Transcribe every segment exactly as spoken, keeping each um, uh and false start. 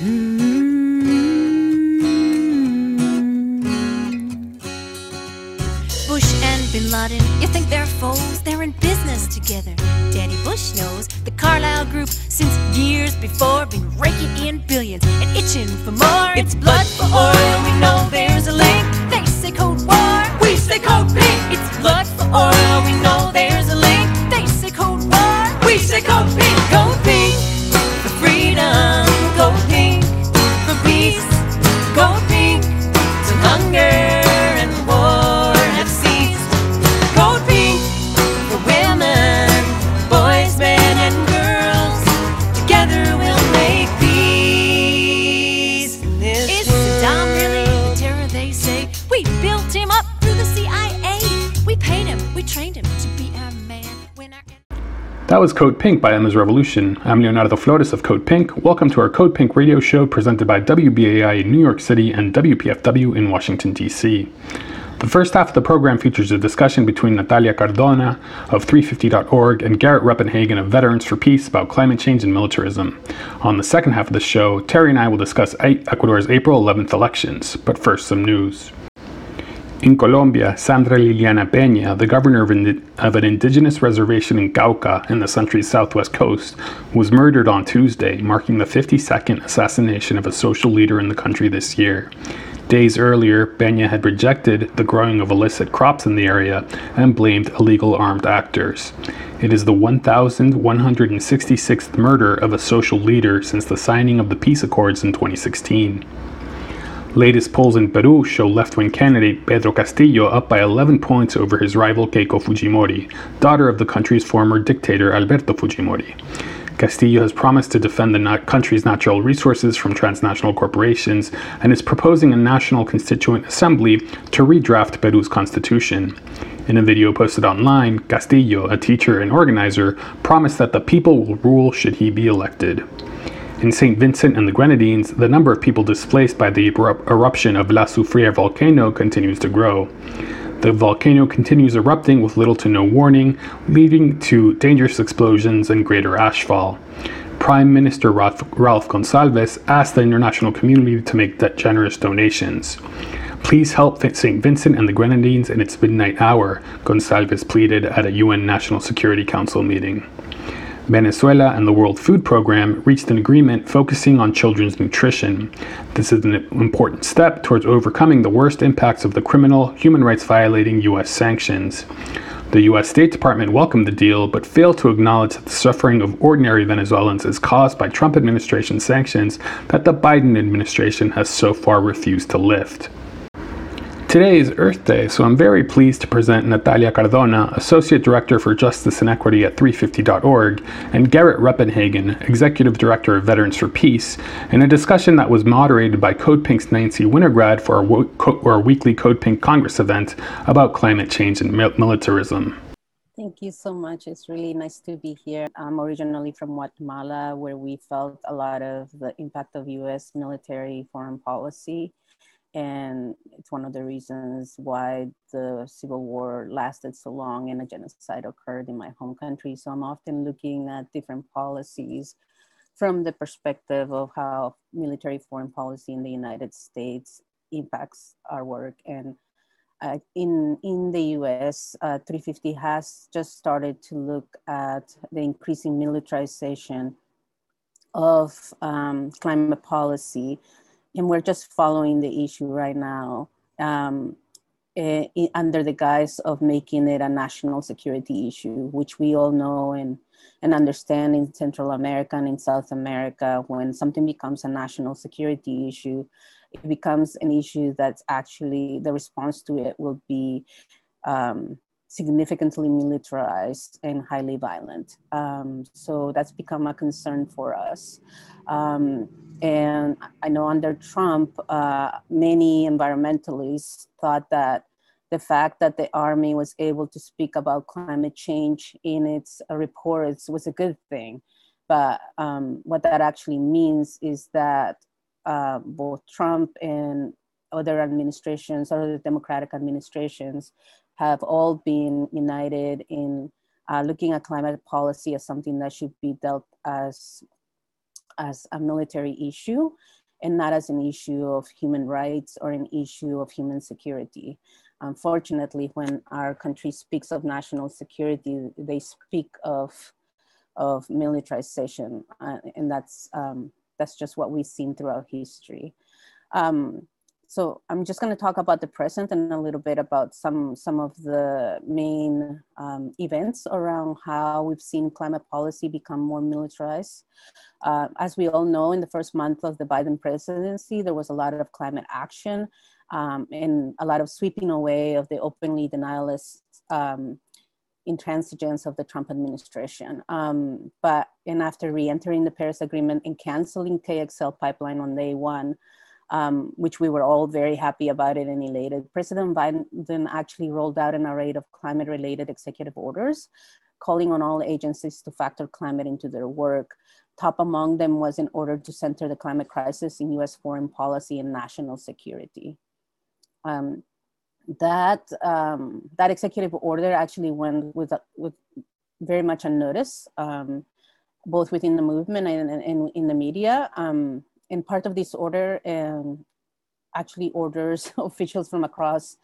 Mm-hmm. Bush and Bin Laden, you think they're foes? They're in business together. Daddy Bush knows the Carlyle Group since years before, been raking in billions and itching for more. It's blood for oil, we know there's a link. They say Code War, we say Code Pink. It's blood for oil, we know there's a link. They say Code War, we say Code Pink. Code Pink for freedom, Code Pink for peace, Code Pink to hunger. That was Code Pink by Andres Revolution. I'm Leonardo Flores of Code Pink. Welcome to our Code Pink radio show presented by W B A I in New York City and W P F W in Washington, D C. The first half of the program features a discussion between Natalia Cardona of three fifty dot org and Garrett Reppenhagen of Veterans for Peace about climate change and militarism. On the second half of the show, Terry and I will discuss Ecuador's April eleventh elections, but first some news. In Colombia, Sandra Liliana Peña, the governor of an, of an indigenous reservation in Cauca in the country's southwest coast, was murdered on Tuesday, marking the fifty-second assassination of a social leader in the country this year. Days earlier, Peña had rejected the growing of illicit crops in the area and blamed illegal armed actors. It is the one thousand one hundred sixty-sixth murder of a social leader since the signing of the peace accords in twenty sixteen. Latest polls in Peru show left-wing candidate Pedro Castillo up by eleven points over his rival Keiko Fujimori, daughter of the country's former dictator Alberto Fujimori. Castillo has promised to defend the country's natural resources from transnational corporations and is proposing a national constituent assembly to redraft Peru's constitution. In a video posted online, Castillo, a teacher and organizer, promised that the people will rule should he be elected. In Saint Vincent and the Grenadines, the number of people displaced by the eruption of La Soufrière volcano continues to grow. The volcano continues erupting with little to no warning, leading to dangerous explosions and greater ashfall. Prime Minister Ralph, Ralph Gonsalves asked the international community to make that generous donations. Please help Saint Vincent and the Grenadines in its midnight hour, Gonsalves pleaded at a U N National Security Council meeting. Venezuela and the World Food Program reached an agreement focusing on children's nutrition. This is an important step towards overcoming the worst impacts of the criminal, human rights violating U S sanctions. The U S State Department welcomed the deal, but failed to acknowledge that the suffering of ordinary Venezuelans is caused by Trump administration sanctions that the Biden administration has so far refused to lift. Today is Earth Day, so I'm very pleased to present Natalia Cardona, Associate Director for Justice and Equity at three fifty dot org, and Garrett Reppenhagen, Executive Director of Veterans for Peace, in a discussion that was moderated by Code Pink's Nancy Winograd for our, wo- co- our weekly Code Pink Congress event about climate change and mil- militarism. Thank you so much. It's really nice to be here. I'm originally from Guatemala, where we felt a lot of the impact of U S military foreign policy. And it's one of the reasons why the Civil War lasted so long and a genocide occurred in my home country. So I'm often looking at different policies from the perspective of how military foreign policy in the United States impacts our work. And uh, in, in the U S, uh, three fifty has just started to look at the increasing militarization of um, climate policy. And we're just following the issue right now um, eh, under the guise of making it a national security issue, which we all know and, and understand in Central America and in South America. When something becomes a national security issue, it becomes an issue that's actually, the response to it will be um, significantly militarized and highly violent. Um, so that's become a concern for us. Um, And I know under Trump, uh, many environmentalists thought that the fact that the Army was able to speak about climate change in its uh, reports was a good thing. But um, what that actually means is that uh, both Trump and other administrations, other Democratic administrations, have all been united in uh, looking at climate policy as something that should be dealt as as a military issue and not as an issue of human rights or an issue of human security. Unfortunately, when our country speaks of national security, they speak of, of militarization, uh, and that's, um, that's just what we've seen throughout history. Um, so I'm just gonna talk about the present and a little bit about some, some of the main um, events around how we've seen climate policy become more militarized. Uh, as we all know, in the first month of the Biden presidency, there was a lot of climate action Um, and a lot of sweeping away of the openly denialist um, intransigence of the Trump administration. Um, but, and after re-entering the Paris Agreement and canceling K X L pipeline on day one, um, which we were all very happy about it and elated, President Biden actually rolled out an array of climate-related executive orders, calling on all agencies to factor climate into their work. Top among them was an order to center the climate crisis in U S foreign policy and national security. Um, that um, that executive order actually went with a, with very much unnoticed, um, both within the movement and, and, and in the media. Um, and part of this order um, actually orders officials from across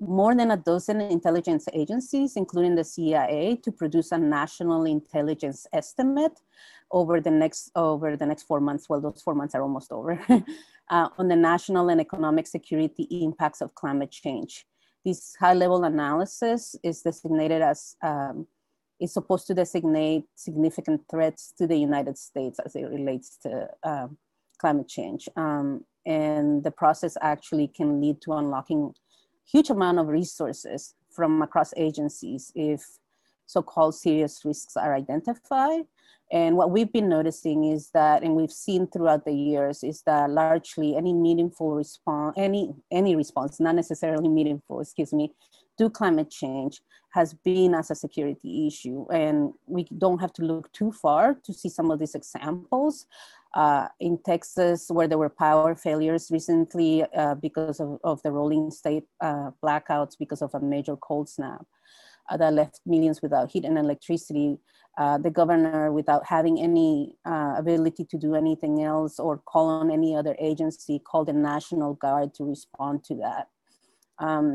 more than a dozen intelligence agencies, including the C I A, to produce a national intelligence estimate over the next over the next four months. Well, those four months are almost over. Uh, on the national and economic security impacts of climate change. This high-level analysis is designated as, um, is supposed to designate significant threats to the United States as it relates to um, climate change. Um, and the process actually can lead to unlocking huge amount of resources from across agencies if so-called serious risks are identified. And what we've been noticing is that, and we've seen throughout the years, is that largely any meaningful response, any any response, not necessarily meaningful, excuse me, to climate change has been as a security issue. And we don't have to look too far to see some of these examples. Uh, in Texas, where there were power failures recently uh, because of, of the rolling state uh, blackouts because of a major cold snap uh, that left millions without heat and electricity, Uh, the governor, without having any uh, ability to do anything else or call on any other agency, called the National Guard to respond to that. Um,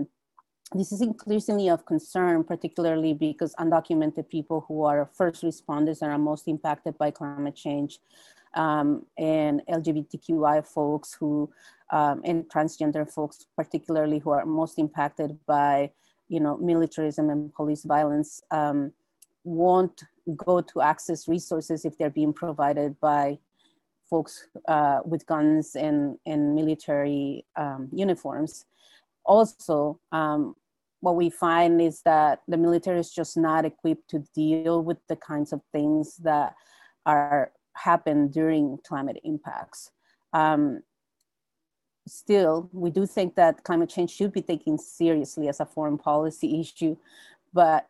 this is increasingly of concern, particularly because undocumented people who are first responders and are most impacted by climate change, um, and L G B T Q I folks who, um, and transgender folks particularly, who are most impacted by, you know, militarism and police violence, um, won't go to access resources if they're being provided by folks uh, with guns and, and military um, uniforms. Also, um, what we find is that the military is just not equipped to deal with the kinds of things that are happen during climate impacts. Um, still, we do think that climate change should be taken seriously as a foreign policy issue, but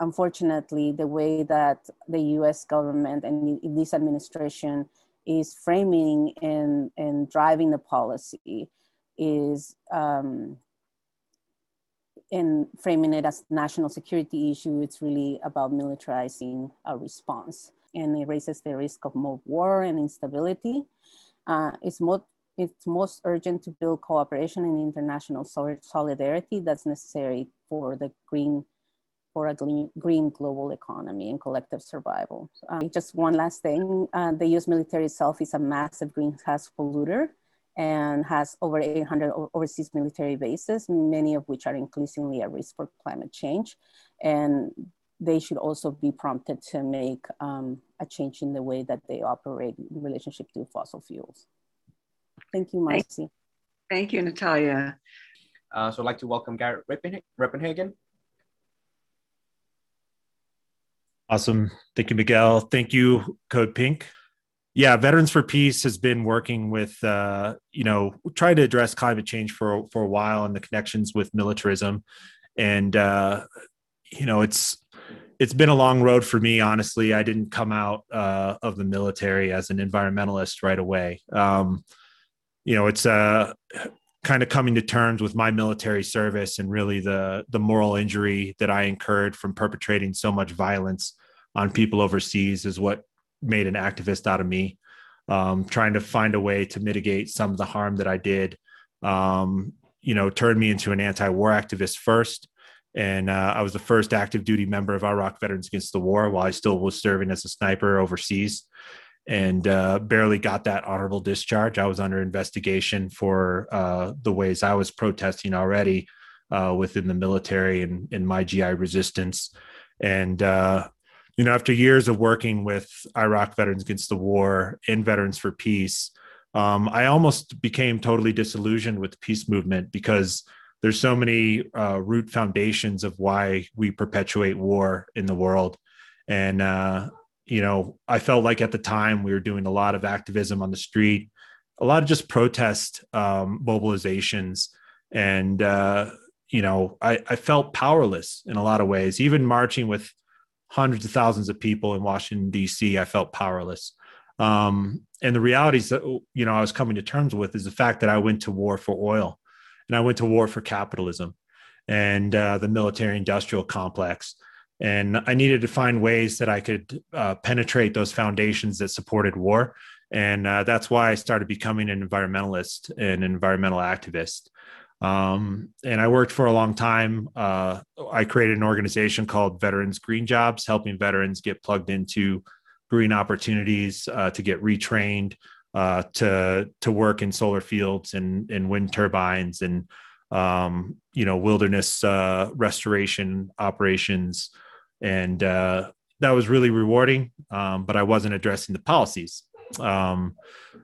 unfortunately, the way that the U S government and this administration is framing and, and driving the policy is um, in framing it as national security issue. It's really about militarizing a response, and it raises the risk of more war and instability. Uh, it's more It's most urgent to build cooperation and international solidarity that's necessary for the green for a green, green global economy and collective survival. Um, just one last thing, uh, the U S military itself is a massive greenhouse polluter and has over eight hundred overseas military bases, many of which are increasingly at risk for climate change. And they should also be prompted to make um, a change in the way that they operate in relationship to fossil fuels. Thank you, Marcy. Thank you, Natalia. Uh, so I'd like to welcome Garrett Reppenhagen. Awesome. Thank you, Miguel. Thank you, Code Pink. Yeah, Veterans for Peace has been working with, uh, you know, trying to address climate change for, for a while and the connections with militarism. And, uh, you know, it's it's been a long road for me, honestly. I didn't come out uh, of the military as an environmentalist right away. Um, you know, it's uh, kind of coming to terms with my military service and really the, the moral injury that I incurred from perpetrating so much violence on people overseas is what made an activist out of me. um, trying to find a way to mitigate some of the harm that I did, um, you know, turned me into an anti-war activist first. And uh, I was the first active duty member of Iraq Veterans Against the War while I still was serving as a sniper overseas, and uh, barely got that honorable discharge. I was under investigation for uh, the ways I was protesting already uh, within the military and in my G I resistance. And, uh, you know, after years of working with Iraq Veterans Against the War and Veterans for Peace, um, I almost became totally disillusioned with the peace movement, because there's so many uh, root foundations of why we perpetuate war in the world. And, uh, you know, I felt like at the time we were doing a lot of activism on the street, a lot of just protest um, mobilizations. And, uh, you know, I, I felt powerless in a lot of ways. Even marching with hundreds of thousands of people in Washington, D C, I felt powerless. Um, and the realities that, you know, I was coming to terms with is the fact that I went to war for oil. And I went to war for capitalism and uh, the military industrial complex. And I needed to find ways that I could uh, penetrate those foundations that supported war. And uh, that's why I started becoming an environmentalist and environmental activist. Um, and I worked for a long time. Uh, I created an organization called Veterans Green Jobs, helping veterans get plugged into green opportunities, uh, to get retrained, Uh, to to work in solar fields and, and wind turbines and, um, you know, wilderness uh, restoration operations. And uh, that was really rewarding, um, but I wasn't addressing the policies. Um,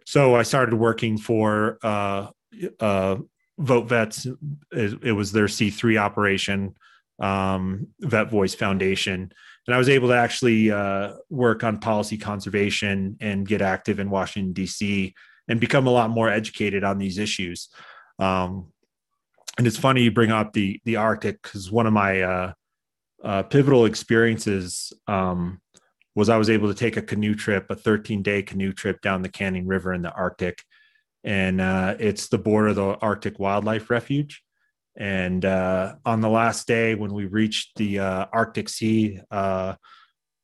so I started working for uh, uh, Vote Vets. It, it was their C three operation, um, Vet Voice Foundation. And I was able to actually uh, work on policy conservation and get active in Washington, D C, and become a lot more educated on these issues. Um, and it's funny you bring up the the Arctic, because one of my uh, uh, pivotal experiences um, was I was able to take a canoe trip, a thirteen-day canoe trip down the Canning River in the Arctic. And uh, it's the border of the Arctic Wildlife Refuge. And uh, on the last day, when we reached the uh, Arctic Sea, uh,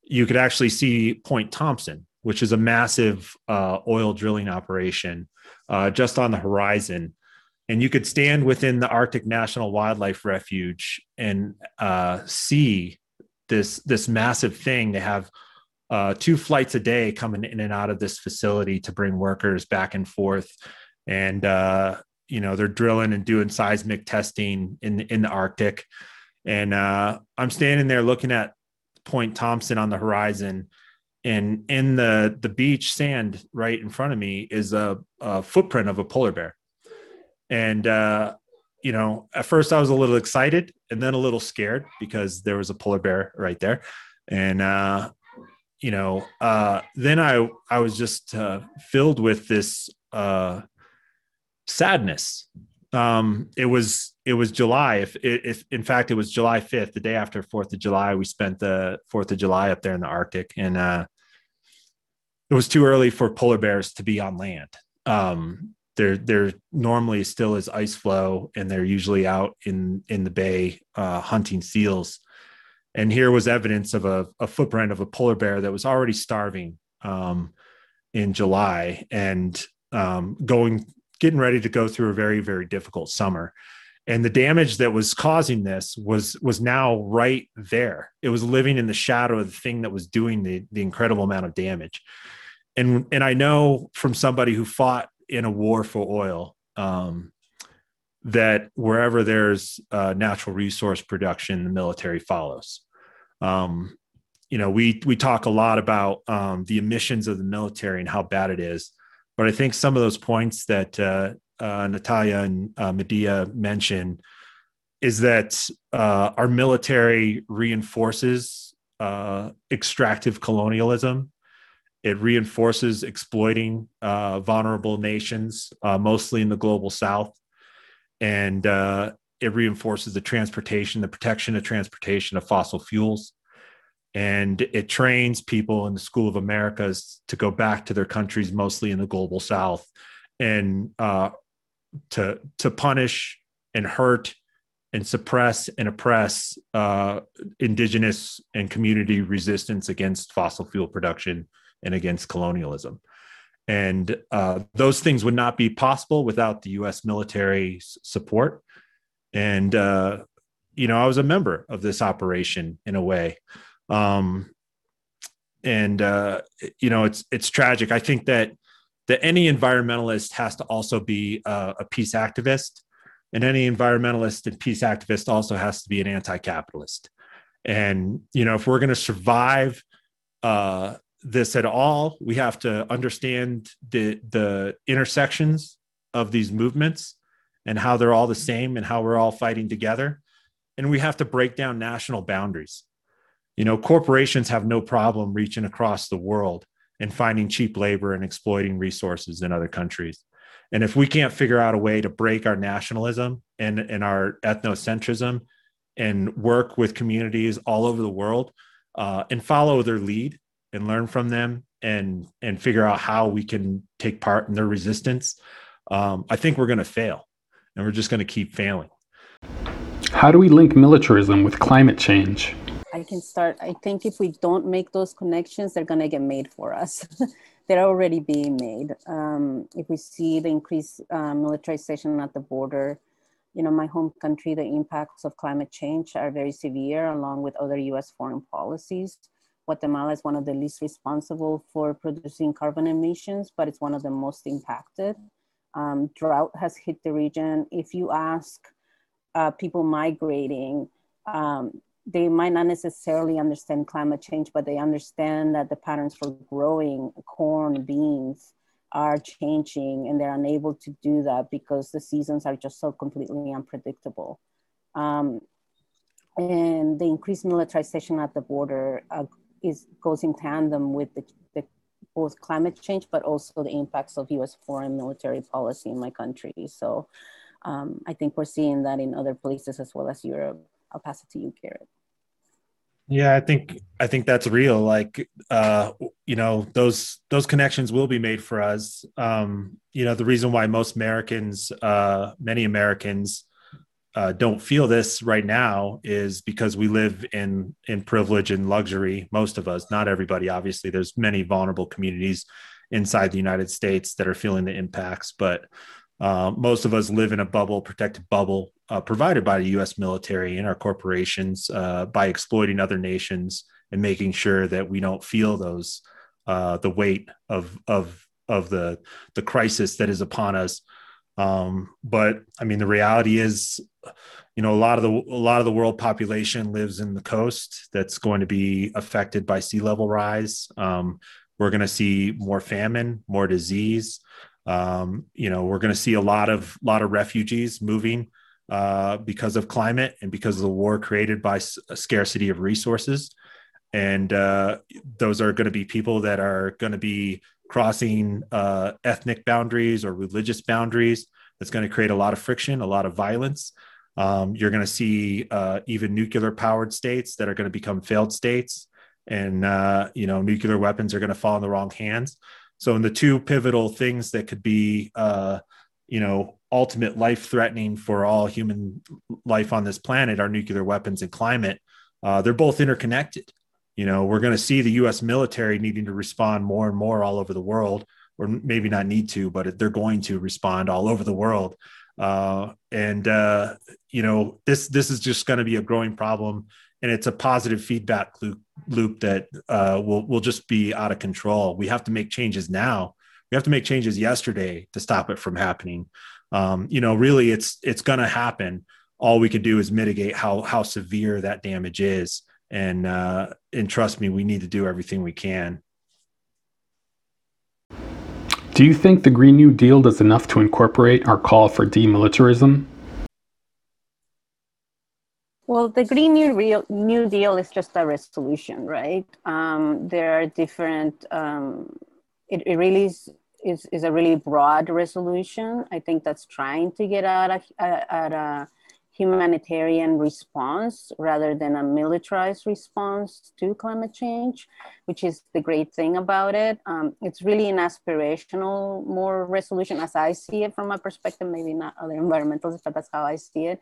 you could actually see Point Thompson, which is a massive uh, oil drilling operation uh, just on the horizon. And you could stand within the Arctic National Wildlife Refuge and uh, see this, this massive thing. They have uh, two flights a day coming in and out of this facility to bring workers back and forth. And uh, you know, they're drilling and doing seismic testing in, in the Arctic. And uh, I'm standing there looking at Point Thompson on the horizon, and in the, the beach sand right in front of me is a, a footprint of a polar bear. And, uh, you know, at first I was a little excited and then a little scared, because there was a polar bear right there. And, uh, you know, uh, then I, I was just uh, filled with this, uh, sadness. Um, it was it was July. If, if in fact it was July fifth, the day after fourth of July, we spent the fourth of July up there in the Arctic, and uh, it was too early for polar bears to be on land. Um, there there normally still is ice flow, and they're usually out in in the bay uh, hunting seals. And here was evidence of a, a footprint of a polar bear that was already starving um, in July, and um, going. getting ready to go through a very, very difficult summer. And the damage that was causing this was, was now right there. It was living in the shadow of the thing that was doing the, the incredible amount of damage. And, and I know from somebody who fought in a war for oil, um, that wherever there's uh, natural resource production, the military follows. Um, you know, we, we talk a lot about um, the emissions of the military and how bad it is. But I think some of those points that uh, uh, Natalia and uh, Medea mentioned is that uh, our military reinforces uh, extractive colonialism. It reinforces exploiting uh, vulnerable nations, uh, mostly in the global South. And uh, it reinforces the transportation, the protection of transportation of fossil fuels. And it trains people in the School of Americas to go back to their countries, mostly in the global South, and uh, to to punish and hurt and suppress and oppress uh, indigenous and community resistance against fossil fuel production and against colonialism. And uh, those things would not be possible without the U S military support. And, uh, you know, I was a member of this operation in a way. Um, and, uh, you know, it's it's tragic. I think that that any environmentalist has to also be a, a peace activist. And any environmentalist and peace activist also has to be an anti-capitalist. And, you know, if we're going to survive uh, this at all, we have to understand the the intersections of these movements and how they're all the same and how we're all fighting together. And we have to break down national boundaries. You know, corporations have no problem reaching across the world and finding cheap labor and exploiting resources in other countries. And if we can't figure out a way to break our nationalism and, and our ethnocentrism and work with communities all over the world uh, and follow their lead and learn from them and, and figure out how we can take part in their resistance, um, I think we're going to fail, and we're just going to keep failing. How do we link militarism with climate change? I can start. I think if we don't make those connections, they're going to get made for us. They're already being made. Um, if we see the increased uh, militarization at the border, you know, my home country, the impacts of climate change are very severe, along with other U S foreign policies. Guatemala is one of the least responsible for producing carbon emissions, but it's one of the most impacted. Um, drought has hit the region. If you ask uh, people migrating, um, they might not necessarily understand climate change, but they understand that the patterns for growing corn, beans are changing, and they're unable to do that because the seasons are just so completely unpredictable. Um, and the increased militarization at the border uh, is goes in tandem with the, the, both climate change, but also the impacts of U S foreign military policy in my country. So um, I think we're seeing that in other places as well as Europe. I'll pass it to you, Garrett. Yeah, I think I think that's real. Like, uh, you know, those those connections will be made for us. Um, you know, the reason why most Americans, uh, many Americans, uh, don't feel this right now is because we live in in privilege and luxury. Most of us, not everybody, obviously. There's many vulnerable communities inside the United States that are feeling the impacts, but uh, most of us live in a bubble, protected bubble. Uh, provided by the U S military and our corporations uh, by exploiting other nations and making sure that we don't feel those uh, the weight of of of the the crisis that is upon us. Um, but I mean, the reality is, you know, a lot of the a lot of the world population lives in the coast that's going to be affected by sea level rise. Um, we're going to see more famine, more disease. Um, you know, we're going to see a lot of lot of refugees moving. Uh, because of climate and because of the war created by s- scarcity of resources. And uh, those are going to be people that are going to be crossing uh, ethnic boundaries or religious boundaries. That's going to create a lot of friction, a lot of violence. Um, you're going to see uh, even nuclear powered states that are going to become failed states. And, uh, you know, nuclear weapons are going to fall in the wrong hands. So in the two pivotal things that could be, uh, you know, ultimate life-threatening for all human life on this planet, our nuclear weapons and climate, uh, they're both interconnected. You know, we're going to see the U S military needing to respond more and more all over the world, or maybe not need to, but they're going to respond all over the world. Uh, and, uh, you know, this this is just going to be a growing problem, and it's a positive feedback loop, loop that uh, will, will just be out of control. We have to make changes now. We have to make changes yesterday to stop it from happening. Um, you know, really, it's it's going to happen. All we can do is mitigate how how severe that damage is. And uh, and trust me, we need to do everything we can. Do you think the Green New Deal does enough to incorporate our call for demilitarism? Well, the Green New, Real, New Deal is just a resolution, right? Um, there are different, um, it, it really is, Is, is a really broad resolution. I think that's trying to get at a, at a humanitarian response rather than a militarized response to climate change, which is the great thing about it. Um, it's really an aspirational more resolution as I see it from my perspective, maybe not other environmentalists, but that's how I see it.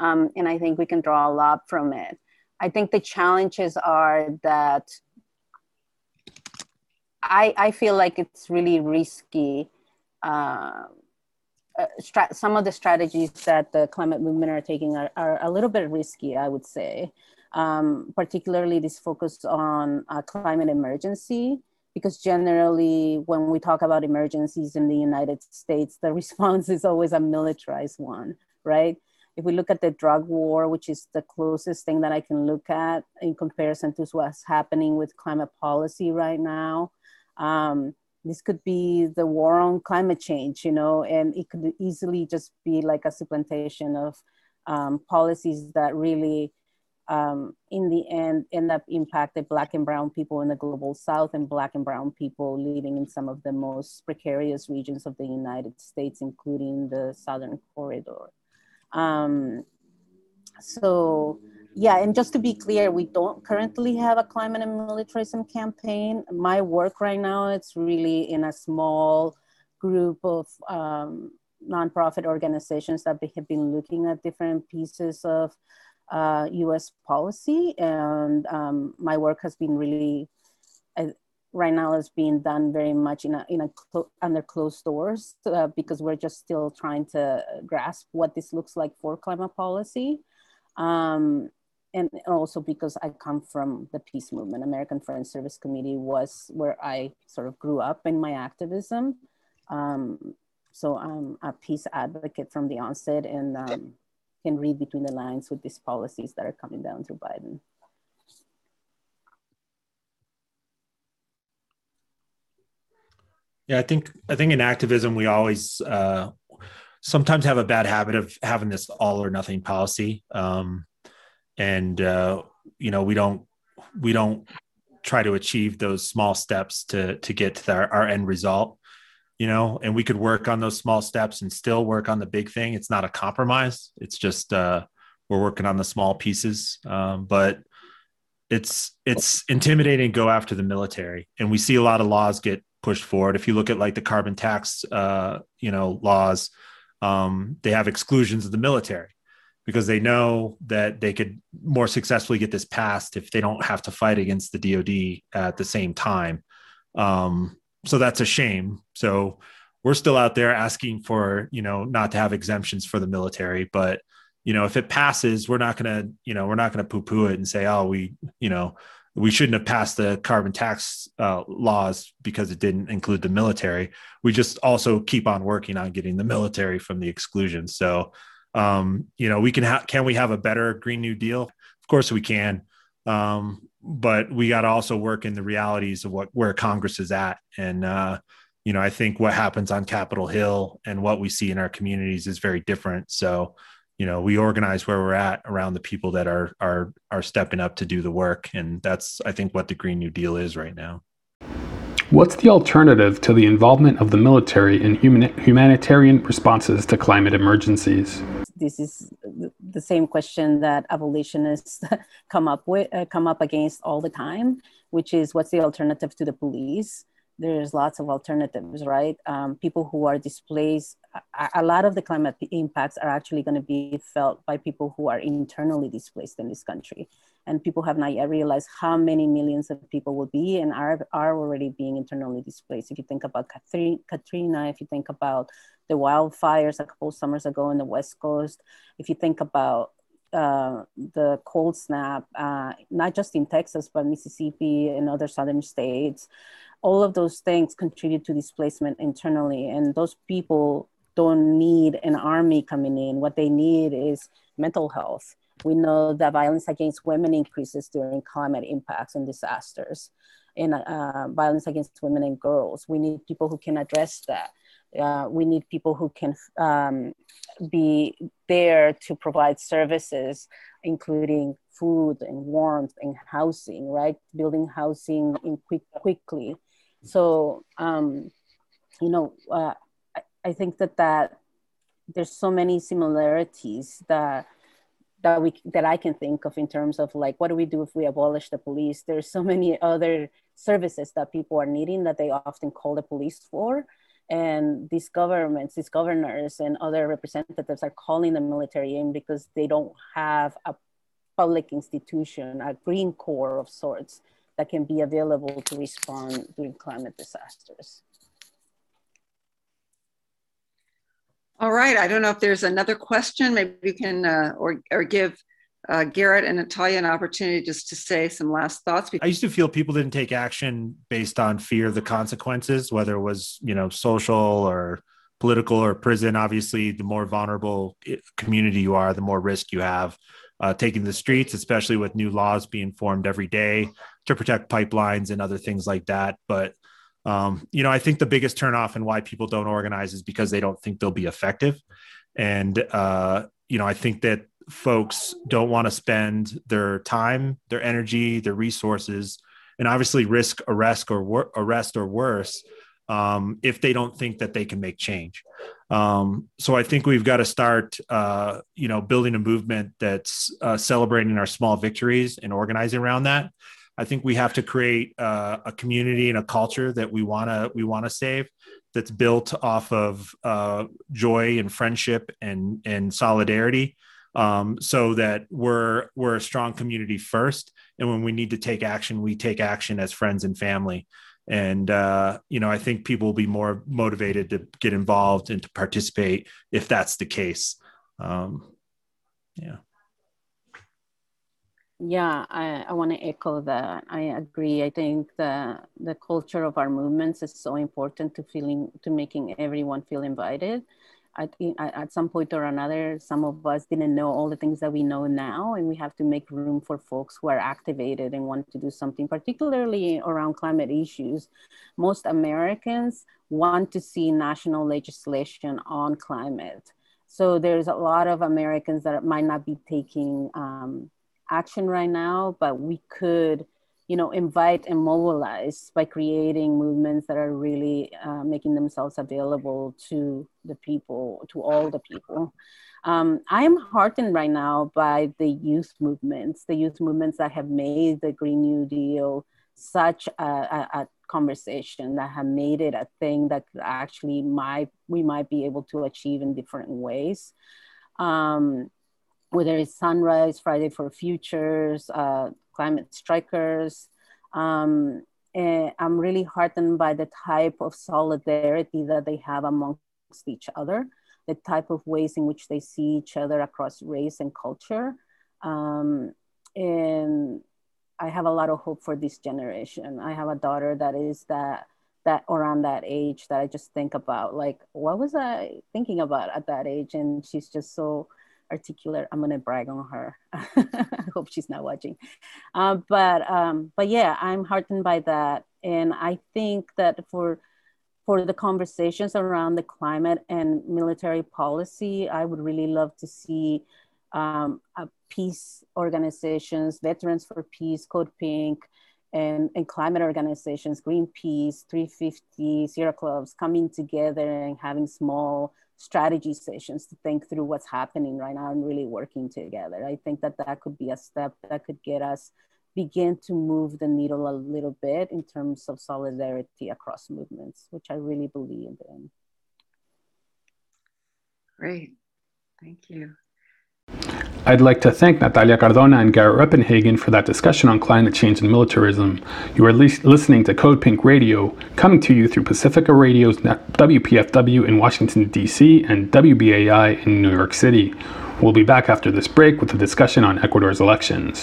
Um, and I think we can draw a lot from it. I think the challenges are that I, I feel like it's really risky. Uh, uh, strat- some of the strategies that the climate movement are taking are, are a little bit risky, I would say. Um, particularly this focus on uh, climate emergency, because generally when we talk about emergencies in the United States, the response is always a militarized one, right? If we look at the drug war, which is the closest thing that I can look at in comparison to what's happening with climate policy right now, um, this could be the war on climate change, you know, and it could easily just be like a supplantation of um, policies that really, Um, in the end, end up impacted Black and brown people in the global South and Black and brown people living in some of the most precarious regions of the United States, including the Southern Corridor. Um, so, yeah, and just to be clear, we don't currently have a climate and militarism campaign. My work right now, it's really in a small group of um, nonprofit organizations that have been looking at different pieces of Uh, U S policy, and um, my work has been really, uh, right now is being done very much in a, in a clo- under closed doors uh, because we're just still trying to grasp what this looks like for climate policy. Um, and also because I come from the peace movement, American Friends Service Committee was where I sort of grew up in my activism. Um, so I'm a peace advocate from the onset, and um, can read between the lines with these policies that are coming down through Biden. Yeah, I think I think in activism, we always uh, sometimes have a bad habit of having this all or nothing policy. Um, and, uh, you know, we don't we don't try to achieve those small steps to, to get to our, our end result, you know, and we could work on those small steps and still work on the big thing. It's not a compromise. It's just, uh, we're working on the small pieces. Um, but it's, it's intimidating to go after the military. And we see a lot of laws get pushed forward. If you look at like the carbon tax, uh, you know, laws, um, they have exclusions of the military because they know that they could more successfully get this passed if they don't have to fight against the D O D at the same time. Um, So that's a shame. So we're still out there asking for, you know, not to have exemptions for the military, but, you know, if it passes, we're not going to, you know, we're not going to poo-poo it and say, oh, we, you know, we shouldn't have passed the carbon tax uh, laws because it didn't include the military. We just also keep on working on getting the military from the exclusion. So, um, you know, we can, ha- can we have a better Green New Deal? Of course we can. Um, but we got to also work in the realities of what, where Congress is at. And, uh, you know, I think what happens on Capitol Hill and what we see in our communities is very different. So, you know, we organize where we're at around the people that are, are, are stepping up to do the work. And that's, I think, what the Green New Deal is right now. What's the alternative to the involvement of the military in human, humanitarian responses to climate emergencies? This is the same question that abolitionists come up with, uh, come up against all the time, which is what's the alternative to the police? There's lots of alternatives, right? Um, people who are displaced, a, a lot of the climate impacts are actually going to be felt by people who are internally displaced in this country. And people have not yet realized how many millions of people will be and are, are already being internally displaced. If you think about Katrina, if you think about the wildfires a couple summers ago in the West Coast, if you think about uh, the cold snap, uh, not just in Texas, but Mississippi and other Southern states, all of those things contribute to displacement internally. And those people don't need an army coming in. What they need is mental health. We know that violence against women increases during climate impacts and disasters, and uh, violence against women and girls. We need people who can address that. Uh, we need people who can um, be there to provide services, including food and warmth and housing, right? Building housing in quick, quickly. So, um, you know, uh, I, I think that, that there's so many similarities that that we that I can think of in terms of like, what do we do if we abolish the police? There's so many other services that people are needing that they often call the police for. And these governments, these governors and other representatives are calling the military in because they don't have a public institution, a green corps of sorts that can be available to respond during climate disasters. All right, I don't know if there's another question. Maybe you can, uh, or, or give uh, Garrett and Natalia an opportunity just to say some last thoughts. I used to feel people didn't take action based on fear of the consequences, whether it was, you know, social or political or prison. Obviously, the more vulnerable community you are, the more risk you have uh, taking the streets, especially with new laws being formed every day to protect pipelines and other things like that. But Um, you know, I think the biggest turnoff and why people don't organize is because they don't think they'll be effective. And, uh, you know, I think that folks don't want to spend their time, their energy, their resources, and obviously risk arrest or wor- arrest or worse um, if they don't think that they can make change. Um, so I think we've got to start, uh, you know, building a movement that's uh, celebrating our small victories and organizing around that. I think we have to create uh, a community and a culture that we wanna we wanna save, that's built off of uh, joy and friendship and and solidarity, um, so that we're we're a strong community first. And when we need to take action, we take action as friends and family. And uh, you know, I think people will be more motivated to get involved and to participate if that's the case. Um, yeah. Yeah, I, I want to echo that. I agree. I think the the culture of our movements is so important to feeling to making everyone feel invited. I think at some point or another, some of us didn't know all the things that we know now, and we have to make room for folks who are activated and want to do something, particularly around climate issues. Most Americans want to see national legislation on climate. So there's a lot of Americans that might not be taking um, action right now, but we could, you know, invite and mobilize by creating movements that are really uh, making themselves available to the people, to all the people. Um, I am heartened right now by the youth movements, the youth movements that have made the Green New Deal such a, a, a conversation, that have made it a thing that actually might we might be able to achieve in different ways. Um, Whether it's Sunrise, Friday for Futures, uh, Climate Strikers. Um, I'm really heartened by the type of solidarity that they have amongst each other, the type of ways in which they see each other across race and culture. Um, and I have a lot of hope for this generation. I have a daughter that is that, that around that age that I just think about, like, what was I thinking about at that age? And she's just so articulate. I'm gonna brag on her. I hope she's not watching. Uh, but um, but yeah, I'm heartened by that, and I think that for for the conversations around the climate and military policy, I would really love to see um, a peace organizations, Veterans for Peace, Code Pink, and and climate organizations, Greenpeace, three fifty, Sierra Clubs, coming together and having small strategy sessions to think through what's happening right now and really working together. I think that that could be a step that could get us begin to move the needle a little bit in terms of solidarity across movements, which I really believe in. Great, thank you. I'd like to thank Natalia Cardona and Garrett Reppenhagen for that discussion on climate change and militarism. You are le- listening to Code Pink Radio, coming to you through Pacifica Radio's W P F W in Washington, D C and W B A I in New York City. We'll be back after this break with a discussion on Ecuador's elections.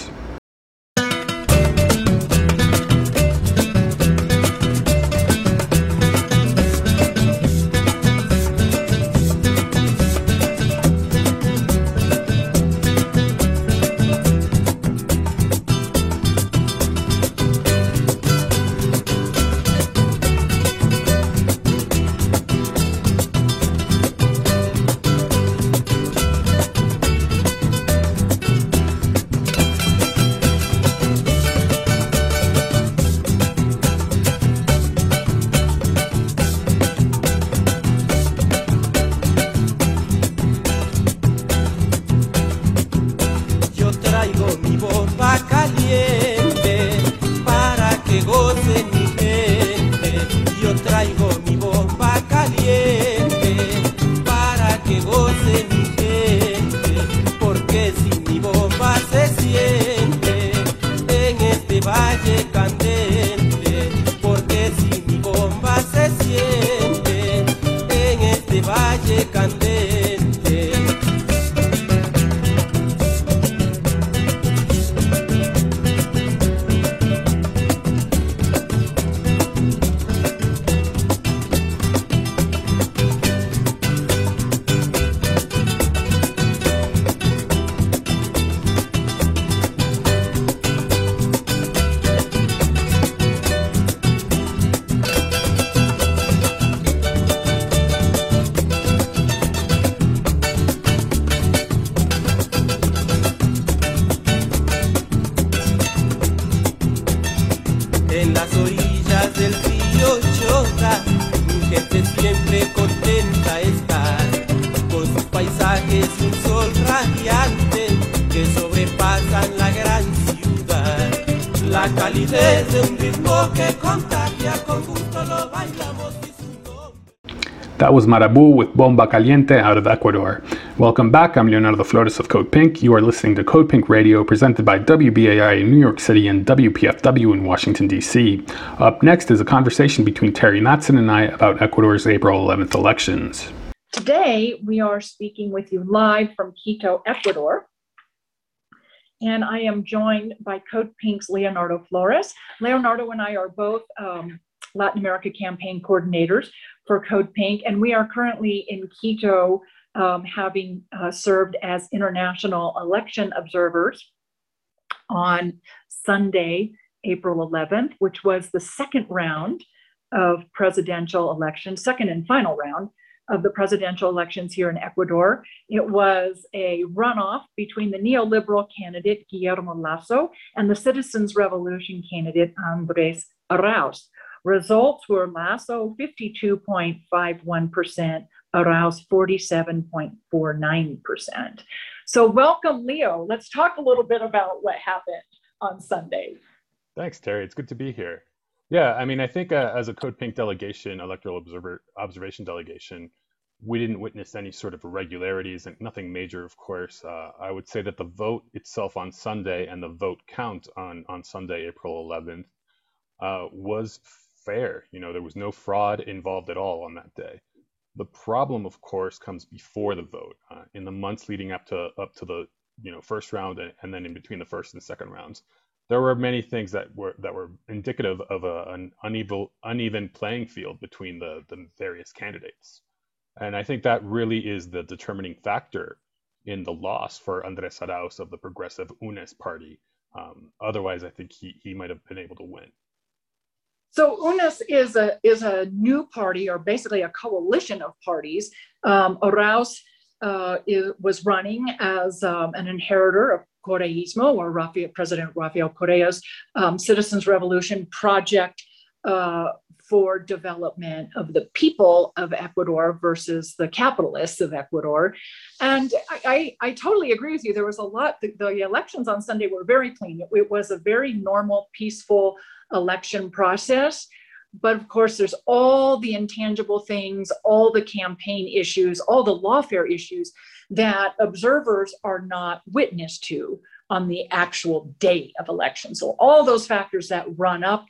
calidez de un ritmo que contagia, con gusto lo bailamos. That was Marabú with Bomba Caliente out of Ecuador. Welcome back, I'm Leonardo Flores of Code Pink. You are listening to Code Pink Radio, presented by W B A I in New York City and W P F W in Washington, D C. Up next is a conversation between Terry Matson and I about Ecuador's April eleventh elections. Today, we are speaking with you live from Quito, Ecuador. And I am joined by Code Pink's Leonardo Flores. Leonardo and I are both um, Latin America campaign coordinators for Code Pink, and we are currently in Quito, um, having uh, served as international election observers on Sunday, April eleventh, which was the second round of presidential elections, second and final round of the presidential elections here in Ecuador. It was a runoff between the neoliberal candidate, Guillermo Lasso, and the Citizens Revolution candidate, Andres Arauz. Results were Lasso fifty-two point five one percent, Arauz forty-seven point four nine percent. So welcome, Leo. Let's talk a little bit about what happened on Sunday. Thanks, Terry. It's good to be here. Yeah, I mean, I think uh, as a Code Pink delegation, electoral observer, observation delegation, we didn't witness any sort of irregularities and nothing major, of course. Uh, I would say that the vote itself on Sunday and the vote count on, on Sunday, April eleventh, uh, was fair. You know, there was no fraud involved at all on that day. The problem, of course, comes before the vote, uh, in the months leading up to up to the you know first round, and, and then in between the first and second rounds, there were many things that were that were indicative of a, an uneven uneven playing field between the the various candidates, and I think that really is the determining factor in the loss for Andres Arauz of the progressive UNES party. Um, otherwise, I think he he might have been able to win. So UNES is a is a new party, or basically a coalition of parties. Um, Arauz uh, is, was running as um, an inheritor of Correismo, or Rafael, President Rafael Correa's um, Citizens Revolution project uh, for development of the people of Ecuador versus the capitalists of Ecuador. And I, I, I totally agree with you. There was a lot, the, the elections on Sunday were very clean. It, it was a very normal, peaceful election process. But of course, there's all the intangible things, all the campaign issues, all the lawfare issues that observers are not witness to on the actual day of election. So all those factors that run up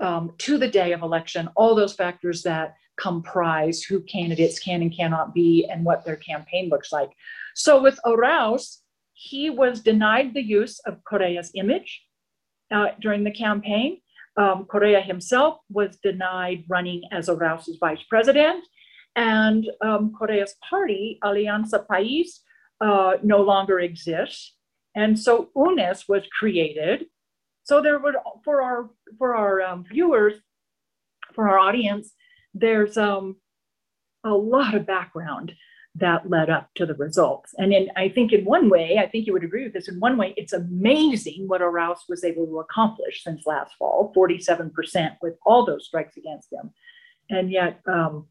um, to the day of election, all those factors that comprise who candidates can and cannot be and what their campaign looks like. So with Arauz, he was denied the use of Correa's image uh, during the campaign. Um, Correa himself was denied running as Arauz's vice president, and um, Correa's party, Alianza País, uh, no longer exists. And so UNES was created. So there would, for our for our um, viewers, for our audience, there's um, a lot of background that led up to the results. And in, I think in one way, I think you would agree with this, in one way, it's amazing what Arauz was able to accomplish since last fall, forty-seven percent with all those strikes against him. And yet, um,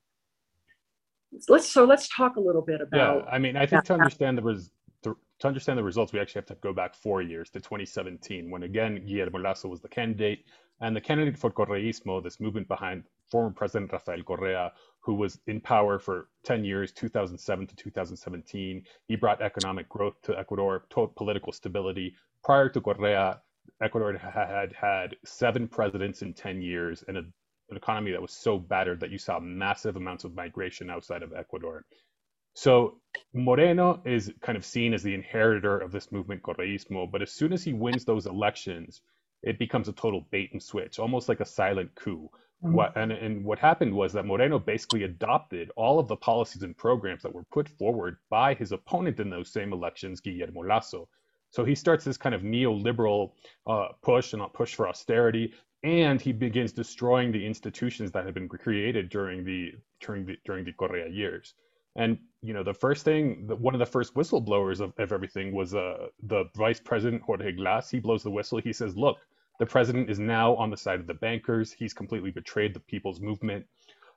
let's so let's talk a little bit about— Yeah, I mean, I think to understand, the res- to, to understand the results, we actually have to go back four years to twenty seventeen, when again, Guillermo Lasso was the candidate, and the candidate for Correismo, this movement behind former President Rafael Correa, who was in power for ten years, two thousand seven to two thousand seventeen. He brought economic growth to Ecuador, total political stability. Prior to Correa, Ecuador had had seven presidents in ten years and a, an economy that was so battered that you saw massive amounts of migration outside of Ecuador. So Moreno is kind of seen as the inheritor of this movement, Correismo, but as soon as he wins those elections, it becomes a total bait and switch, almost like a silent coup. What, and, and what happened was that Moreno basically adopted all of the policies and programs that were put forward by his opponent in those same elections, Guillermo Lasso. So he starts this kind of neoliberal uh, push and a push for austerity, and he begins destroying the institutions that had been created during the during the during the Correa years. And you know, the first thing, the, one of the first whistleblowers of, of everything was uh, the vice president Jorge Glas. He blows the whistle. He says, "Look, the president is now on the side of the bankers. He's completely betrayed the people's movement."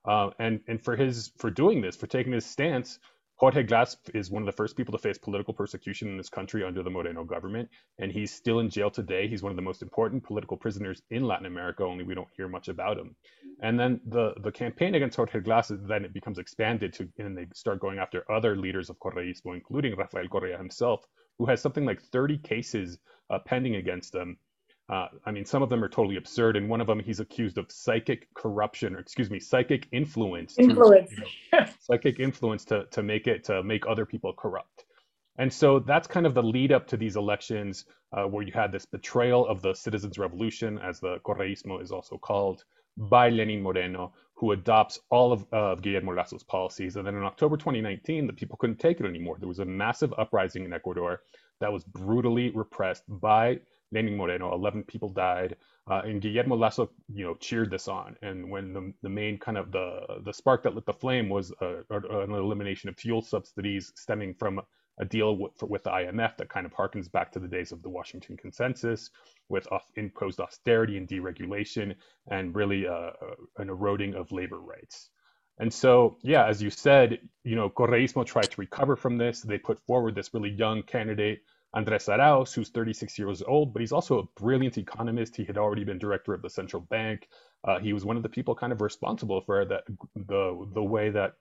Uh, and, and for his for doing this, for taking this stance, Jorge Glas is one of the first people to face political persecution in this country under the Moreno government, and he's still in jail today. He's one of the most important political prisoners in Latin America, only we don't hear much about him. And then the, the campaign against Jorge Glas, then it becomes expanded to, and they start going after other leaders of Correismo, including Rafael Correa himself, who has something like thirty cases uh, pending against them. Uh, I mean, some of them are totally absurd. And one of them, he's accused of psychic corruption, or excuse me, psychic influence. Influence. To, you know, psychic influence to, to make it, to make other people corrupt. And so that's kind of the lead up to these elections uh, where you had this betrayal of the Citizens Revolution, as the Correismo is also called, by Lenin Moreno, who adopts all of uh, Guillermo Lasso's policies. And then in October twenty nineteen, the people couldn't take it anymore. There was a massive uprising in Ecuador that was brutally repressed by Lenin Moreno. Eleven people died, uh, and Guillermo Lasso, you know, cheered this on. And when the, the main kind of the the spark that lit the flame was uh, an elimination of fuel subsidies stemming from a deal with, with the I M F that kind of harkens back to the days of the Washington Consensus, with off, imposed austerity and deregulation, and really uh, an eroding of labor rights. And so, yeah, as you said, you know, Correismo tried to recover from this. They put forward this really young candidate, Andres Arauz, who's thirty-six years old, but he's also a brilliant economist. He had already been director of the central bank. Uh, he was one of the people kind of responsible for that, the, the way that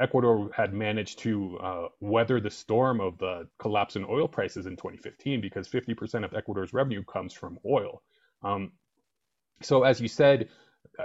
Ecuador had managed to uh, weather the storm of the collapse in oil prices in twenty fifteen, because fifty percent of Ecuador's revenue comes from oil. Um, so as you said,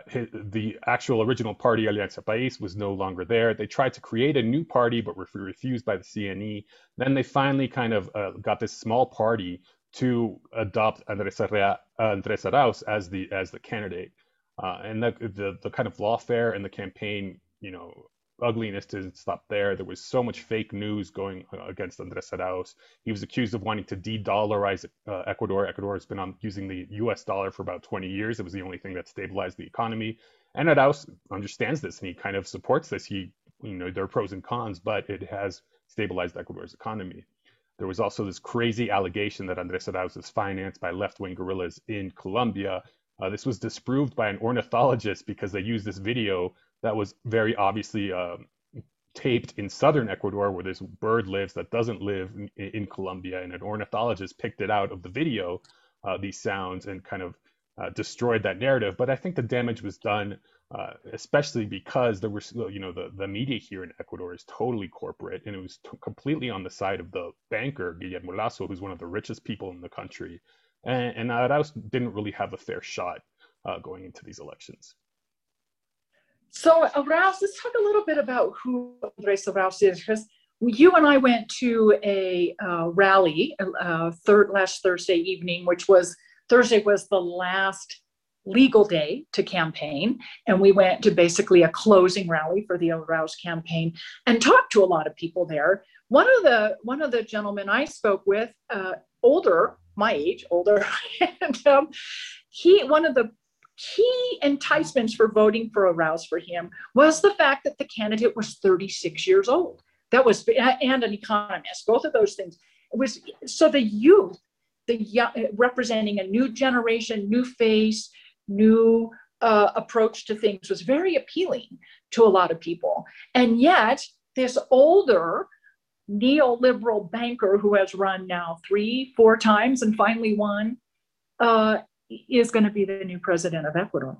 his, the actual original party, Alianza País, was no longer there. They tried to create a new party, but were refused by the C N E. Then they finally kind of uh, got this small party to adopt Andres Arauz as the as the candidate. Uh, and the, the, the kind of lawfare and the campaign, you know, ugliness didn't stop there. There was so much fake news going against Andres Arauz. He was accused of wanting to de-dollarize uh, Ecuador. Ecuador has been on, using the U S dollar for about twenty years. It was the only thing that stabilized the economy. And Arauz understands this, and he kind of supports this. He, you know, there are pros and cons, but it has stabilized Ecuador's economy. There was also this crazy allegation that Andres Arauz is financed by left-wing guerrillas in Colombia. Uh, this was disproved by an ornithologist because they used this video that was very obviously uh, taped in southern Ecuador, where this bird lives that doesn't live in, in Colombia. And an ornithologist picked it out of the video, uh, these sounds, and kind of uh, destroyed that narrative. But I think the damage was done, uh, especially because there were, you know, the, the media here in Ecuador is totally corporate, and it was t- completely on the side of the banker, Guillermo Lasso, who's one of the richest people in the country. And, and Arauz didn't really have a fair shot uh, going into these elections. So Arauz, let's talk a little bit about who Andres Arauz is, because you and I went to a uh, rally uh, third, last Thursday evening, which was, Thursday was the last legal day to campaign. And we went to basically a closing rally for the Arauz campaign and talked to a lot of people there. One of the, one of the gentlemen I spoke with, uh, older, my age, older, and um, he, one of the key enticements for voting for Arauz for him was the fact that the candidate was thirty-six years old. That was, and an economist, both of those things. It was, so the youth, the young, representing a new generation, new face, new uh, approach to things was very appealing to a lot of people. And yet this older neoliberal banker who has run now three, four times and finally won, uh, is going to be the new president of Ecuador.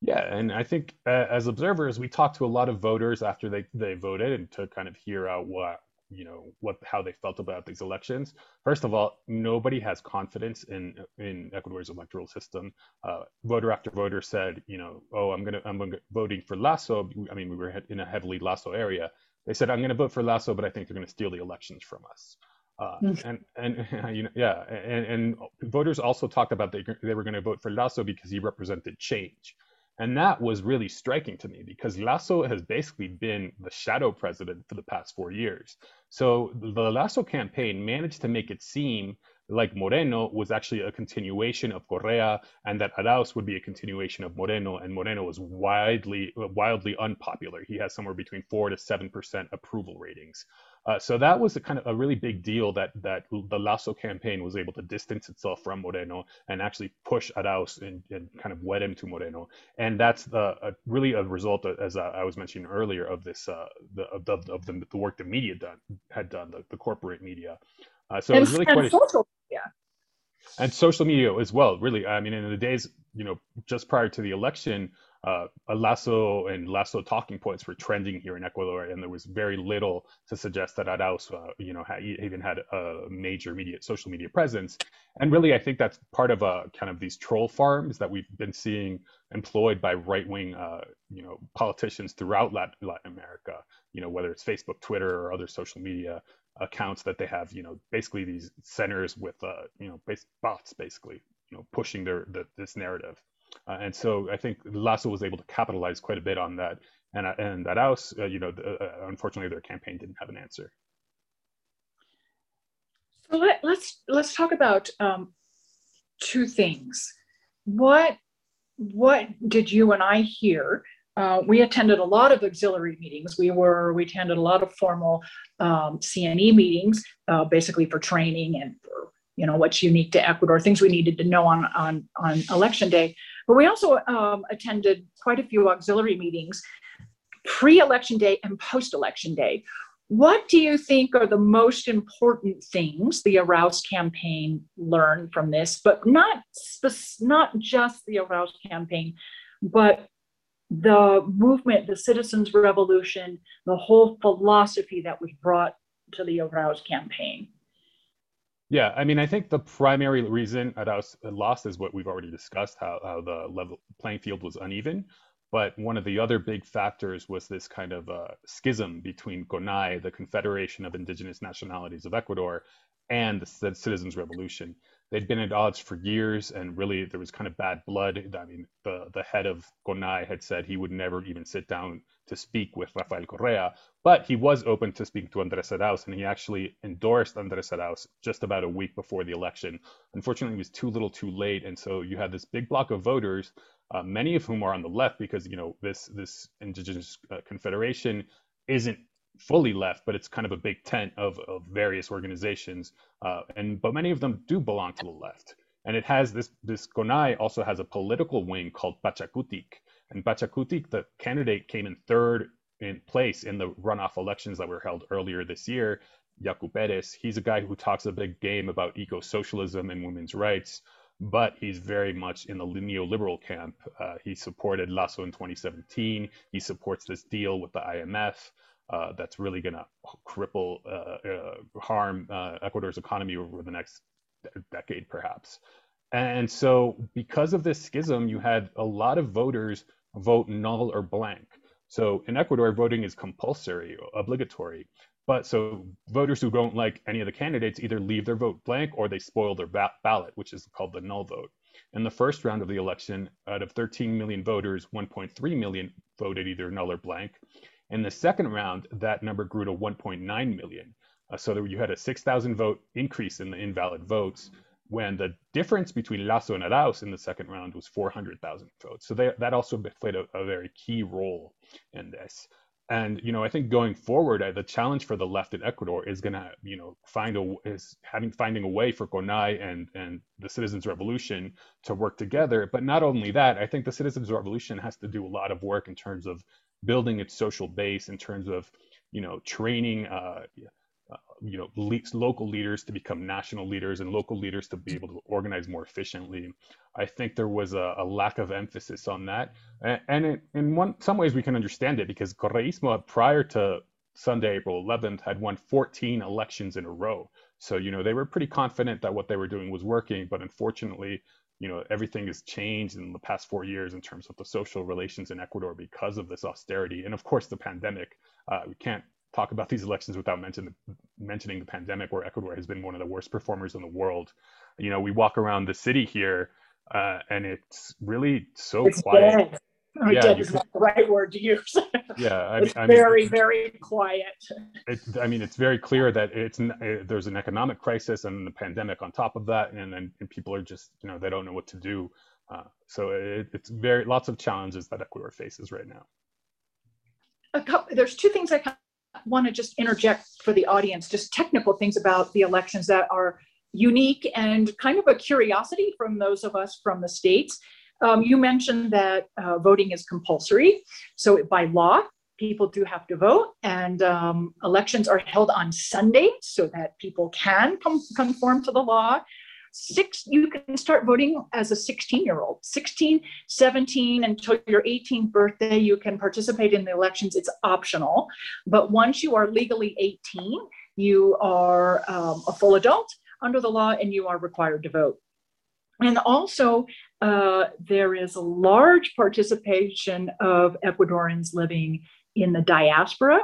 Yeah, and I think uh, as observers, we talked to a lot of voters after they, they voted, and to kind of hear out what, you know, what, how they felt about these elections. First of all, nobody has confidence in in Ecuador's electoral system. Uh, voter after voter said, you know, oh, I'm gonna I'm gonna, voting for Lasso. I mean, we were in a heavily Lasso area. They said, I'm going to vote for Lasso, but I think they're going to steal the elections from us. Uh, and and you know, yeah, and, and voters also talked about they they were going to vote for Lasso because he represented change, and that was really striking to me, because Lasso has basically been the shadow president for the past four years. So the Lasso campaign managed to make it seem like Moreno was actually a continuation of Correa, and that Arauz would be a continuation of Moreno, and Moreno was widely wildly unpopular. He has somewhere between four to seven percent approval ratings. Uh, so that was a kind of a really big deal that that the Lasso campaign was able to distance itself from Moreno and actually push Arauz and, and kind of wed him to Moreno. And that's the, uh, really a result, of, as I was mentioning earlier, of this uh, the, of, the, of the, the work the media done had done, the, the corporate media. Uh, so and, it was really and quite social media. And social media as well, really. I mean, in the days, you know, just prior to the election, Uh, Lasso and Lasso talking points were trending here in Ecuador, and there was very little to suggest that Arauz, uh, you know, had, even had a major media, social media presence. And really, I think that's part of a kind of these troll farms that we've been seeing employed by right-wing, uh, you know, politicians throughout Latin America. You know, whether it's Facebook, Twitter, or other social media accounts that they have, you know, basically these centers with, uh, you know, base, bots, basically, you know, pushing their the, this narrative. Uh, and so I think Lasso was able to capitalize quite a bit on that, and uh, and Arauz, uh, you know, the, uh, unfortunately, their campaign didn't have an answer. So let, let's let's talk about um, two things. What what did you and I hear? Uh, we attended a lot of auxiliary meetings. We were we attended a lot of formal um, C N E meetings, uh, basically for training and for, you know, what's unique to Ecuador, things we needed to know on on on election day. But we also um, attended quite a few auxiliary meetings pre-election day and post-election day. What do you think are the most important things the Arauz campaign learned from this, but not, not just the Arauz campaign, but the movement, the Citizens Revolution, the whole philosophy that was brought to the Arauz campaign? Yeah, I mean, I think the primary reason Arauz lost is what we've already discussed, how, how the level playing field was uneven. But one of the other big factors was this kind of uh, schism between CONAIE, the Confederation of Indigenous Nationalities of Ecuador, and the, the Citizens' Revolution. They'd been at odds for years, and really there was kind of bad blood. I mean, the, the head of CONAIE had said he would never even sit down to speak with Rafael Correa, but he was open to speak to Andres Arauz, and he actually endorsed Andres Arauz just about a week before the election. Unfortunately, it was too little too late, and so you had this big block of voters, uh, many of whom are on the left, because, you know, this, this indigenous uh, confederation isn't fully left, but it's kind of a big tent of, of various organizations, uh, and but many of them do belong to the left. And it has this, this CONAIE also has a political wing called Pachakutik. And Pachakutik, the candidate, came in third in place in the runoff elections that were held earlier this year. Yacu Perez, he's a guy who talks a big game about eco-socialism and women's rights, but he's very much in the neoliberal camp. Uh, he supported Lasso in twenty seventeen. He supports this deal with the I M F uh, that's really going to cripple, uh, uh, harm uh, Ecuador's economy over the next decade, perhaps. And so because of this schism, you had a lot of voters vote null or blank. So in Ecuador, voting is compulsory, obligatory. But so voters who don't like any of the candidates either leave their vote blank or they spoil their ba- ballot, which is called the null vote. In the first round of the election, out of thirteen million voters, one point three million voted either null or blank. In the second round, that number grew to one point nine million. Uh, so there, you had a six thousand vote increase in the invalid votes, when the difference between Lasso and Arauz in the second round was four hundred thousand votes. So they, that also played a, a very key role in this. And, you know, I think going forward, uh, the challenge for the left in Ecuador is going to, you know, find a, is having, finding a way for CONAIE and, and the Citizens' Revolution to work together. But not only that, I think the Citizens' Revolution has to do a lot of work in terms of building its social base, in terms of, you know, training, uh, Uh, you know, le- local leaders to become national leaders and local leaders to be able to organize more efficiently. I think there was a, a lack of emphasis on that. And, and it, in one, some ways we can understand it, because Correismo prior to Sunday, April eleventh, had won fourteen elections in a row. So, you know, they were pretty confident that what they were doing was working, but unfortunately, you know, everything has changed in the past four years in terms of the social relations in Ecuador because of this austerity. And of course, the pandemic. Uh, we can't talk about these elections without mention, mentioning the pandemic, where Ecuador has been one of the worst performers in the world. You know, we walk around the city here, uh, and it's really so it's quiet. Dead. I mean, yeah, dead is not the right word to use. Yeah, I mean, it's I mean, very, it's, very quiet. It, I mean, it's very clear that it's it, there's an economic crisis and the pandemic on top of that, and then people are just, you know, they don't know what to do. Uh, so it, it's very lots of challenges that Ecuador faces right now. A couple, there's two things I want to just interject for the audience, just technical things about the elections that are unique and kind of a curiosity from those of us from the states. Um, you mentioned that uh, voting is compulsory. So by law, people do have to vote, and um, elections are held on Sunday so that people can com- conform to the law. Six, you can start voting as a sixteen-year-old, sixteen, seventeen, until your eighteenth birthday, you can participate in the elections. It's optional, but once you are legally eighteen, you are um, a full adult under the law, and you are required to vote. And also, uh, there is a large participation of Ecuadorians living in the diaspora.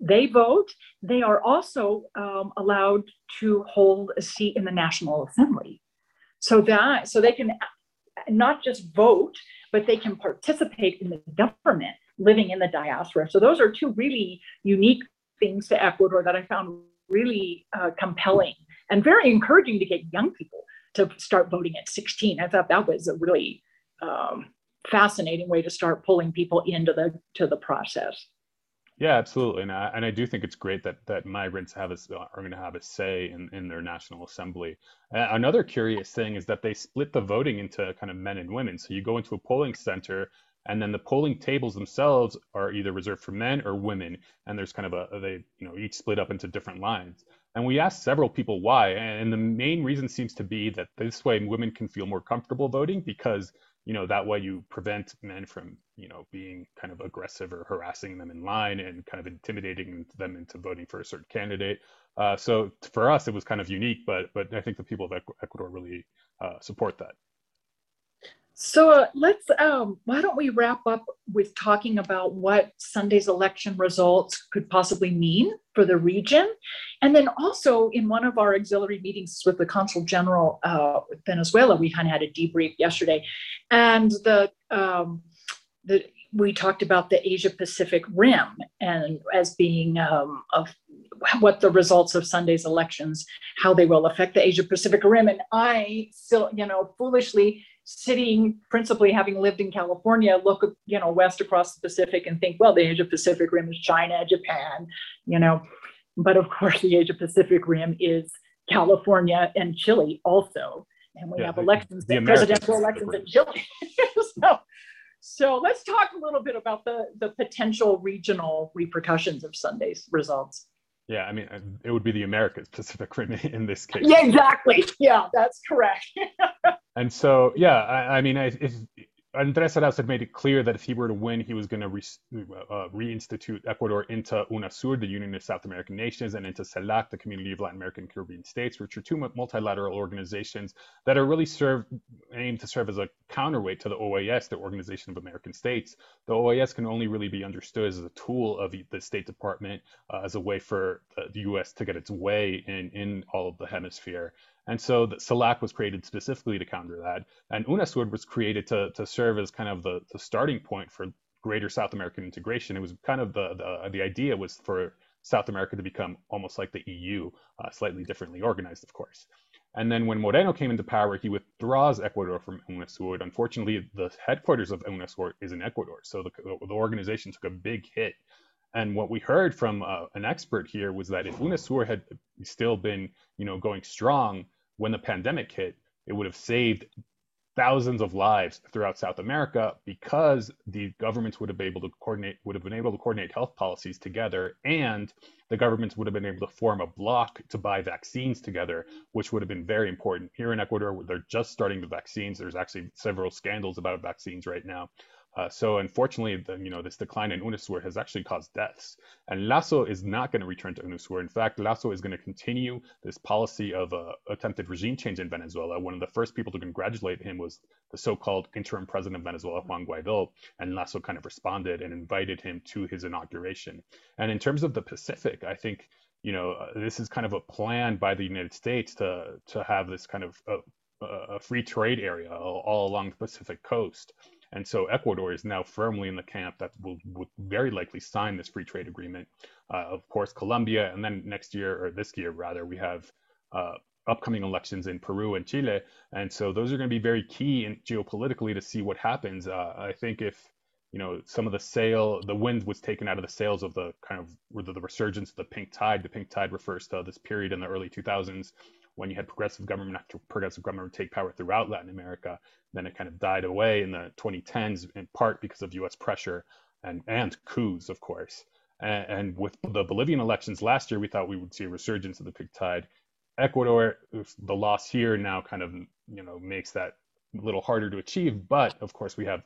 They vote. They are also um, allowed to hold a seat in the National Assembly. So that, so they can not just vote, but they can participate in the government living in the diaspora. So those are two really unique things to Ecuador that I found really uh, compelling and very encouraging to get young people to start voting at sixteen. I thought that was a really um, fascinating way to start pulling people into the to the process. Yeah, absolutely. And I, and I do think it's great that that migrants have a, are going to have a say in, in their National Assembly. Uh, another curious thing is that they split the voting into kind of men and women. So you go into a polling center, and then the polling tables themselves are either reserved for men or women. And there's kind of a, they, you know, each split up into different lines. And we asked several people why. And the main reason seems to be that this way women can feel more comfortable voting because, you know, that way you prevent men from, you know, being kind of aggressive or harassing them in line and kind of intimidating them into voting for a certain candidate. Uh, so for us, it was kind of unique, but but I think the people of Ecuador really uh, support that. So uh, let's, um, why don't we wrap up with talking about what Sunday's election results could possibly mean for the region. And then also in one of our auxiliary meetings with the Consul General uh, with Venezuela, we kind of had a debrief yesterday. And the, um, the we talked about the Asia Pacific Rim and as being um, of what the results of Sunday's elections, how they will affect the Asia Pacific Rim. And I still, you know, foolishly, sitting principally having lived in California, look, you know, west across the Pacific and think, well, the Asia Pacific Rim is China, Japan, you know, but of course the Asia Pacific Rim is California and Chile also. And we yeah, have elections, the, the presidential elections in Chile. so, so let's talk a little bit about the, the potential regional repercussions of Sunday's results. Yeah, I mean, it would be the Americas Pacific Rim in this case. Yeah, exactly. Yeah, that's correct. And so, yeah, I, I mean, I, if Andres Arauz had made it clear that if he were to win, he was going to re, uh, reinstitute Ecuador into UNASUR, the Union of South American Nations, and into CELAC, the Community of Latin American and Caribbean States, which are two multilateral organizations that are really serve, aimed to serve as a counterweight to the O A S, the Organization of American States. The O A S can only really be understood as a tool of the State Department, uh, as a way for the U S to get its way in, in all of the hemisphere. And so the CELAC was created specifically to counter that. And UNASUR was created to, to serve as kind of the, the starting point for greater South American integration. It was kind of the, the, the idea was for South America to become almost like the E U, uh, slightly differently organized, of course. And then when Moreno came into power, he withdraws Ecuador from UNASUR. Unfortunately, the headquarters of UNASUR is in Ecuador. So the, the organization took a big hit. And what we heard from uh, an expert here was that if UNASUR had still been, you know, going strong, when the pandemic hit, it would have saved thousands of lives throughout South America because the governments would have been able to coordinate would have been able to coordinate health policies together, and the governments would have been able to form a bloc to buy vaccines together, which would have been very important. Here in Ecuador, they're just starting the vaccines. There's actually several scandals about vaccines right now. Uh, so unfortunately, the, you know, this decline in UNASUR has actually caused deaths. And Lasso is not going to return to UNASUR. In fact, Lasso is going to continue this policy of uh, attempted regime change in Venezuela. One of the first people to congratulate him was the so-called interim president of Venezuela, Juan Guaido. And Lasso kind of responded and invited him to his inauguration. And in terms of the Pacific, I think, you know, uh, this is kind of a plan by the United States to, to have this kind of uh, uh, free trade area all, all along the Pacific coast. And so Ecuador is now firmly in the camp that will, will very likely sign this free trade agreement. Uh, of course, Colombia, and then next year, or this year rather, we have uh, upcoming elections in Peru and Chile. And so those are going to be very key in geopolitically to see what happens. Uh, I think if you know, some of the sale, the wind was taken out of the sails of the kind of the, the resurgence of the pink tide. The pink tide refers to this period in the early two thousands when you had progressive government after progressive government take power throughout Latin America. Then it kind of died away in the twenty tens, in part because of U S pressure and, and coups, of course. And, and with the Bolivian elections last year, we thought we would see a resurgence of the pink tide. Ecuador, the loss here now kind of, you know, makes that a little harder to achieve. But of course, we have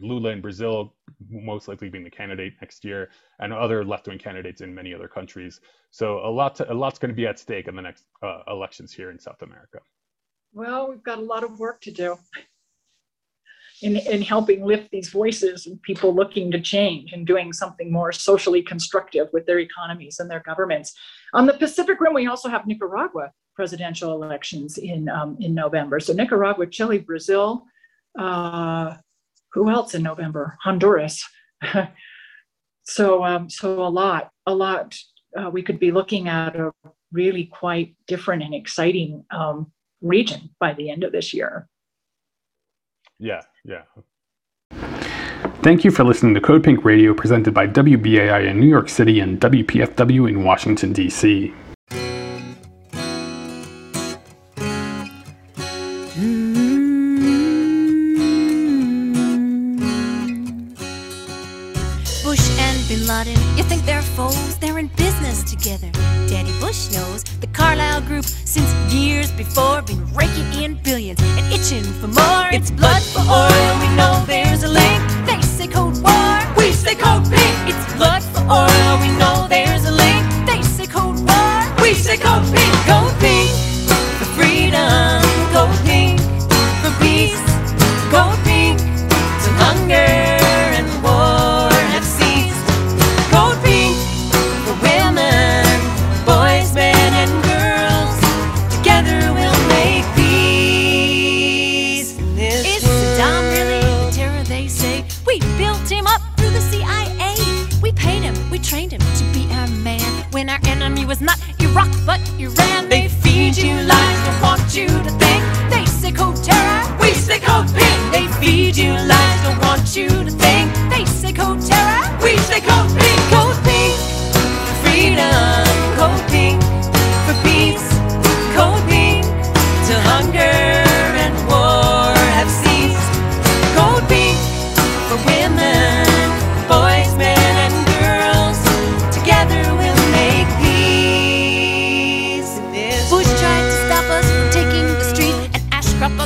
Lula in Brazil most likely being the candidate next year, and other left-wing candidates in many other countries. So a lot, to, a lot's going to be at stake in the next uh, elections here in South America. Well, we've got a lot of work to do in, in helping lift these voices and people looking to change and doing something more socially constructive with their economies and their governments. On the Pacific Rim, we also have Nicaragua presidential elections in, um, in November. So Nicaragua, Chile, Brazil, uh, who else in November? Honduras. so, um, so a lot, a lot uh, we could be looking at a really quite different and exciting um, region by the end of this year. Yeah, yeah. Thank you for listening to Code Pink Radio, presented by W B A I in New York City and W P F W in Washington, D C You think they're foes, they're in business together. Daddy Bush knows the Carlyle Group since years before, been raking in billions and itching for more. It's blood for oil, we know there's a link. They say Cold War, we say Code Pink. It's blood for oil, we know there's a link. They say Cold War, we say Code Pink. Code Pink for freedom, Code Pink for peace, Code Pink to hunger. Trained him to be our man when our enemy was not Iraq but Iran. They feed you lies, don't want you to think. They say Code Terror, we say Code Pink. They feed you lies, don't want you to think. They say Code Terror, we say Code Pink. Code Pink for freedom, Code Pink for peace, Code Pink till hunger and war have ceased. Code Pink for women, boys, men.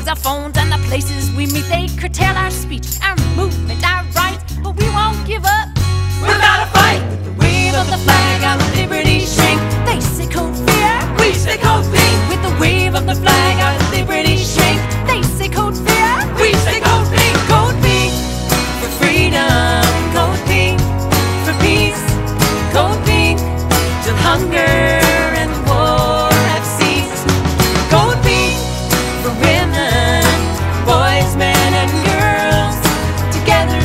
Our phones and the places we meet, they curtail our speech, our movement, our rights, but we won't give up without a fight. With the wave of the flag, our liberty shrink. They say Code Fear, we say Code Pink. With the wave of the flag, our liberty shrink. They say Code Fear, we say Code Pink. Code Pink for freedom, Code Pink for peace, Code Pink till hunger. Together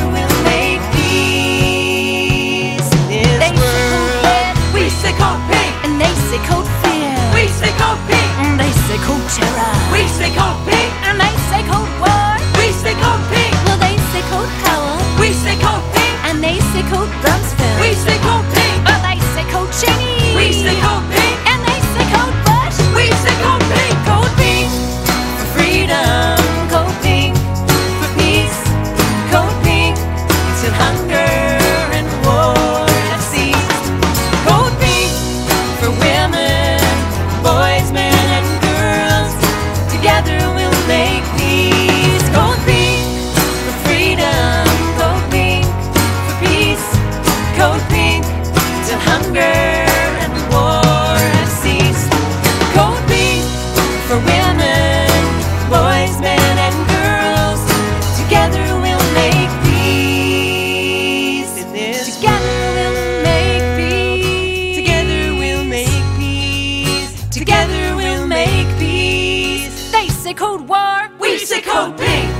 we'll make peace. They say Code War, we say Code Pink.